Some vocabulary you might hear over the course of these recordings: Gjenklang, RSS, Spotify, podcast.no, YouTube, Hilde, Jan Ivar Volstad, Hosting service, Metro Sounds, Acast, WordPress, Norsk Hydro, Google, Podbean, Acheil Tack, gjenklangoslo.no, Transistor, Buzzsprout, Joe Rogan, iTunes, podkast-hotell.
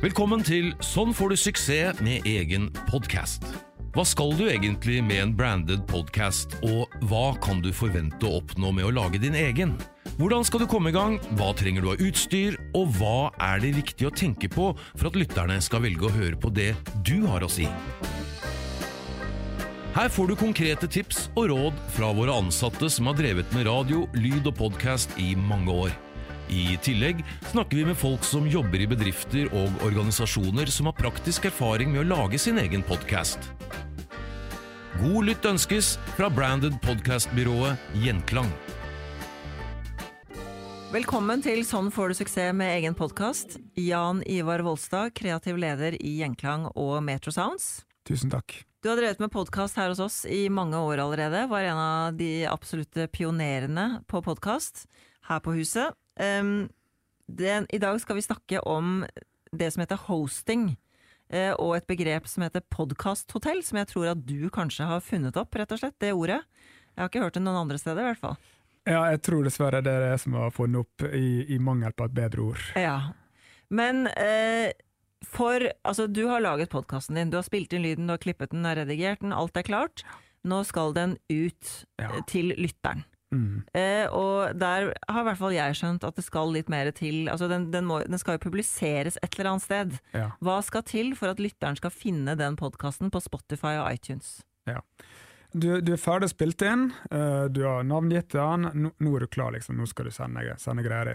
Velkommen til «Sånn får du suksess med egen podcast». Hva skal du egentlig med en branded podcast, og hva kan du forvente å oppnå med å lage din egen? Hvordan skal du komme I gang? Hva trenger du av utstyr? Og hva det viktig å tenke på for at lytterne skal velge å høre på det du har å si? Her får du konkrete tips og råd fra våre ansatte som har drevet med radio, lyd og podcast I mange år. I tillegg snakker vi med folk som jobber I bedrifter og organisasjoner som har praktisk erfaring med å lage sin egen podcast. God lytt ønskes fra Branded Podcast byrået Gjenklang. Velkommen til «Sånn får du suksess med egen podcast». Jan Ivar Volstad, kreativ leder I Gjenklang og Metro Sounds. Tusen takk. Du har drevet med podcast her hos oss I mange år allerede, var en av de absolutte pionerene på podcast her på huset. I dag skal vi snakke om det som heter hosting, og et begrep som heter podcast-hotell, som jeg tror at du kanskje har funnet opp, rett og slett, det ordet. Jeg har ikke hørt det noen andre steder I hvert fall. Ja, jeg tror dessverre det det som har funnet opp I mangel på et bedre ord. Ja, men... du har laget podcasten din, du har spilt inn lyden, du har klippet den, du har redigert den, alt klart. Nå skal den ut til lytteren. Og der har I hvert fall jeg skjønt at det skal litt mer til, den skal jo publiseres et eller annet sted. Ja. Hva skal til for at lytteren skal finne den podcasten på Spotify og iTunes? Ja. Du ferdig spilt inn, du har navngitt den, nå du klar liksom, nå skal du sende greier I.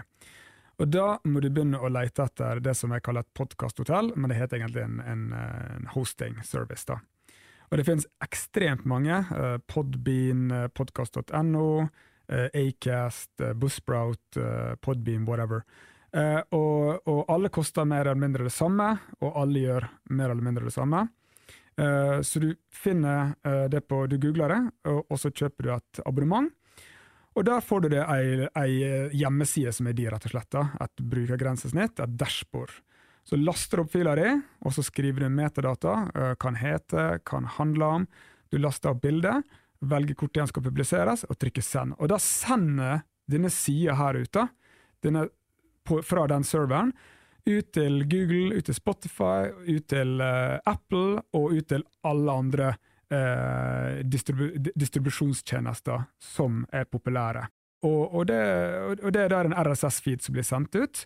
Og da må du begynne å lete etter det som jeg kaller et podcast-hotell, men det heter egentlig en hosting service da. Og det finnes ekstremt mange, Podbean, podcast.no, Acast, Buzzsprout, Podbean, whatever. Og alle koster mer eller mindre det samme, og alle gjør mer eller mindre det samme. Så du finner det på, du googler det, og så kjøper du et abonnement. Og der får du det en hjemmeside som rett og slett da, et brukergrensesnitt, et dashboard. Så laster du opp filer I, og så skriver du metadata, kan hete, kan handle om. Du laster opp bildet, velger hvor den skal publiseres, og trykker send. Og da sender denne siden her ute, fra den serveren, ut til Google, ut til Spotify, ut til Apple, og ut til alle andre distribusjonstjenester som populære. Og det der en RSS-feed som blir sendt ut,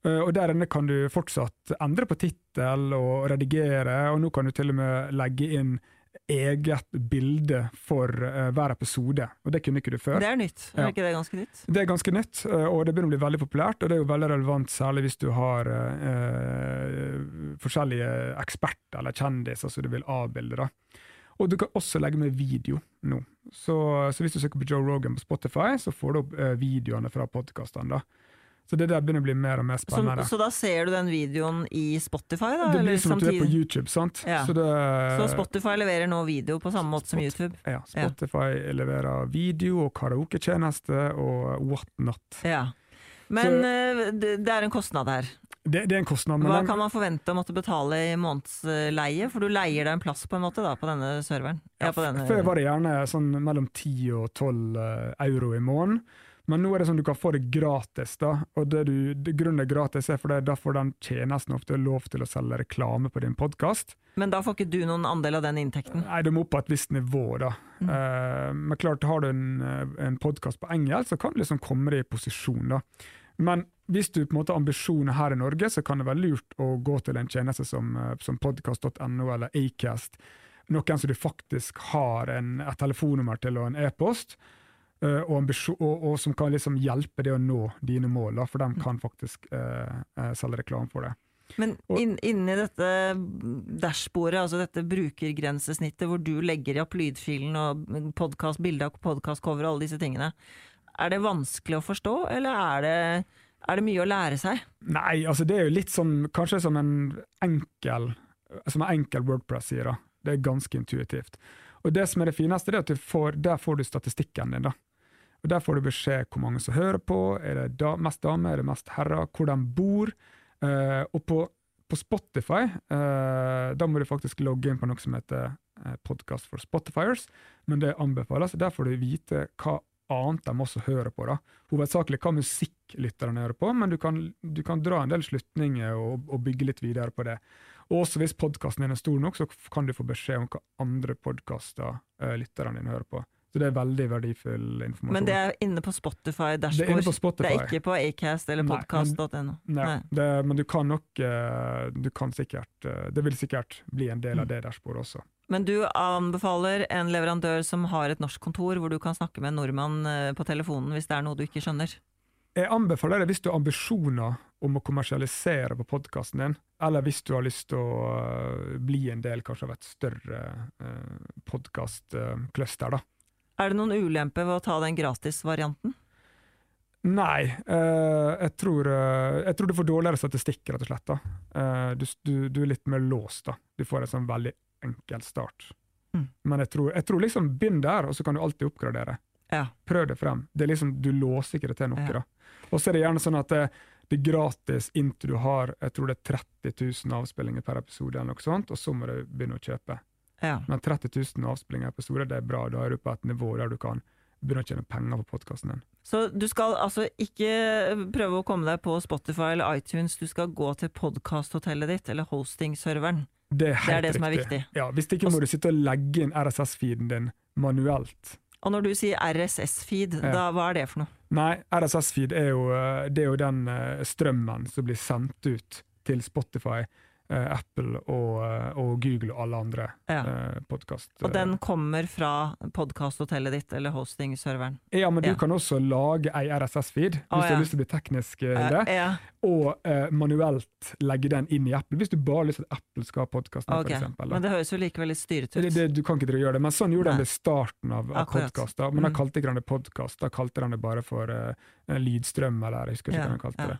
og der kan du fortsatt endre på titel og redigere, og nå kan du til og med legge inn eget bilde for hver episode, og det kunne ikke du før. Det nytt, ikke det ganske nytt? Det ganske nytt, og det begynner å bli veldig populært, og det jo veldig relevant, særlig hvis du har forskjellige eksperter eller kjendiser som du vil avbilde da. Og du kan også legge med video nå. Så hvis du søker på Joe Rogan på Spotify, så får du opp videoene fra podcasten da. Så det der begynner å bli mer og mer spennende. Så da ser du den videoen I Spotify da? Det blir som at du på YouTube, sant? Ja. Så Spotify leverer nå video på samme måte som YouTube? Ja, Spotify leverer video og karaoke-tjeneste og what not. Ja, men det en kostnad her. Det en kostnad. Hva kan man forvente å måtte betale I månedsleie? For du leier deg en plass på en måte da, på denne serveren. Ja, før var det gjerne sånn mellom 10 og 12 euro I måneden. Men nå det sånn du kan få det gratis da, og grunnen gratis for det da får den tjenesten ofte lov til å selge reklame på din podcast. Men da får ikke du noen andel av den inntekten? Nei, du må opp på et visst nivå da. Men klart, har du en podcast på engelsk, så kan du liksom komme deg I posisjon da. Men hvis du på en måte har ambisjoner her I Norge, så kan det være lurt å gå til en tjeneste som podcast.no eller Acast, noen som du faktisk har et telefonnummer til og en e-post, og som kan liksom hjelpe deg å nå dine mål, for de kan faktisk selge reklame for det. Men inni dette dashbordet, altså dette brukergrensesnittet, hvor du legger opp lydfilen og podcastbilder og podcastcover og alle disse tingene, det vanskelig å forstå, eller det mye å lære seg? Nei, altså det jo litt som, kanskje som en enkel WordPress sier da. Det ganske intuitivt. Og det som det fineste, det at der får du statistikken din da. Og der får du beskjed hvor mange som hører på, det mest damer, det mest herrer, hvor de bor. Og på Spotify, da må du faktisk logge inn på noe som heter podcast for Spotifyers, men det anbefales, der får du vite hva annet de også hører på da. Hovedsakelig hva musikklytterne hører på, men du kan dra en del slutninger og bygge litt videre på det. Og også hvis podcasten din er stor nok, så kan du få beskjed om hva andre podcaster lytterne din hører på. Så det er veldig verdifull informasjon. Men det er inne på Spotify dashboard? Det er inne på Spotify. Det er ikke på Acast eller podcast.no? Nei. Men det vil sikkert bli en del av det dashboardet også. Men du anbefaler en leverandør som har et norsk kontor, hvor du kan snakke med en nordmann på telefonen hvis det er noe du ikke skjønner? Jeg anbefaler det hvis du har ambisjoner om å kommersialisere på podcasten din, eller hvis du har lyst til å bli en del kanskje av et større podcastkluster da. Er det noen ulempe ved å ta den gratis-varianten? Nei, jeg tror du får dårligere statistikk rett og slett da. Du er litt mer låst da. Du får en sånn veldig enkel start. Men jeg tror liksom begynn der, og så kan du alltid oppgradere. Ja. Prøv det frem. Det er liksom, du låser ikke det til noe da. Og så er det gjerne sånn at det er gratis inntil du har, jeg tror det er 30 000 avspillinger per episode eller noe sånt, og så må du begynne å kjøpe. Ja. Men 30 000 avspillinger per episode, det er bra. Da er du på et nivå der du kan begynne å tjene penger på podcasten din. Så du skal altså ikke prøve å komme deg på Spotify eller iTunes, du skal gå til podcast-hotellet ditt, eller hosting-serveren. Det er det som er viktig. Ja, hvis ikke må du sitte og legge inn RSS-feeden din manuelt. Og når du sier RSS-feed, da, hva er det for noe? Nei, RSS-feed er jo den strømmen som blir sendt ut til Spotify, Apple og Google og alle andre podcast. Og den kommer fra podcast-hotellet ditt, eller hosting-serveren? Ja, men du kan også lage en RSS-feed, hvis du har lyst til å bli teknisk i det. Og manuelt legge den inn i Apple, hvis du bare har lyst til at Apple skal ha podcasten for eksempel. Men det høres jo likevel litt styret ut. Du kan ikke gjøre det, men sånn gjorde den ved starten av podcast. Men da kalte den det podcast, da kalte den det bare for lydstrøm, eller jeg husker ikke hva den kalte det.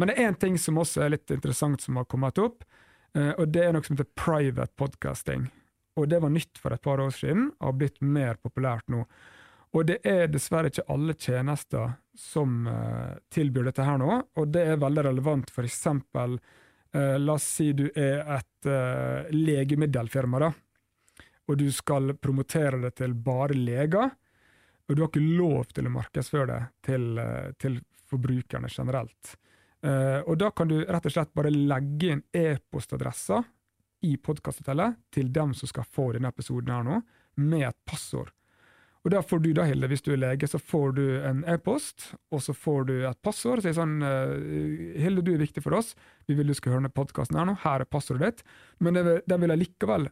Men det er en ting som også er litt interessant som har kommet opp, og det er noe som heter private podcasting. Og det var nytt for et par år siden, og har blitt mer populært nå. Og det er dessverre ikke alle tjenester som tilbyr dette her nå, og det er veldig relevant. For eksempel, la oss si du er et legemiddelfirma da, og du skal promotere det til bare leger, og du har ikke lov til å markedsføre det til forbrukerne generelt. Og da kan du rett og slett bare legge inn e-postadresser i podcasthotellet til dem som skal få denne episoden her nå, med et passord. Og da får du da, Hilde, hvis du er lege, så får du en e-post, og så får du et passord, og sier sånn, Hilde, du er viktig for oss, vi vil du skal høre denne podcasten her nå, her er passordet ditt, men den vil jeg likevel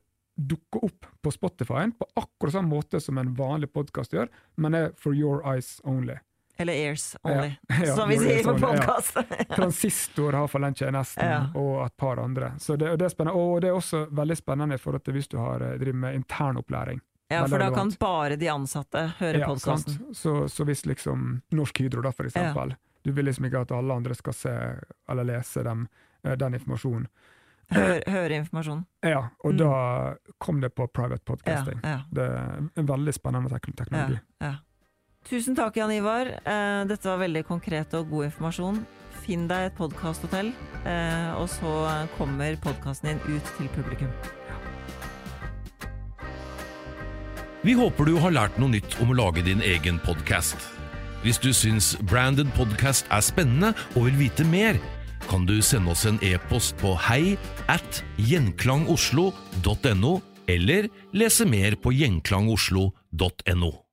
dukke opp på Spotify, på akkurat samme måte som en vanlig podcast gjør, men det er for your eyes only. Eller ears only, som vi sier på podcast. Transistor har for den tjenesten, og et par andre. Så det er spennende, og det er også veldig spennende for at hvis du driver med internopplæring. Ja, for da kan bare de ansatte høre podcasten. Så hvis liksom Norsk Hydro da, for eksempel, du vil liksom ikke at alle andre skal se eller lese den informasjonen. Høre informasjonen. Ja, og da kom det på private podcasting. Det er en veldig spennende teknologi. Ja. Tusen takk, Jan Ivar. Dette var veldig konkret og god informasjon. Finn deg et podcasthotell, og så kommer podcasten din ut til publikum. Vi håper du har lært noe nytt om å lage din egen podcast. Hvis du synes Branded Podcast er spennende og vil vite mer, kan du sende oss en e-post på hei@gjenklangoslo.no eller lese mer på gjenklangoslo.no.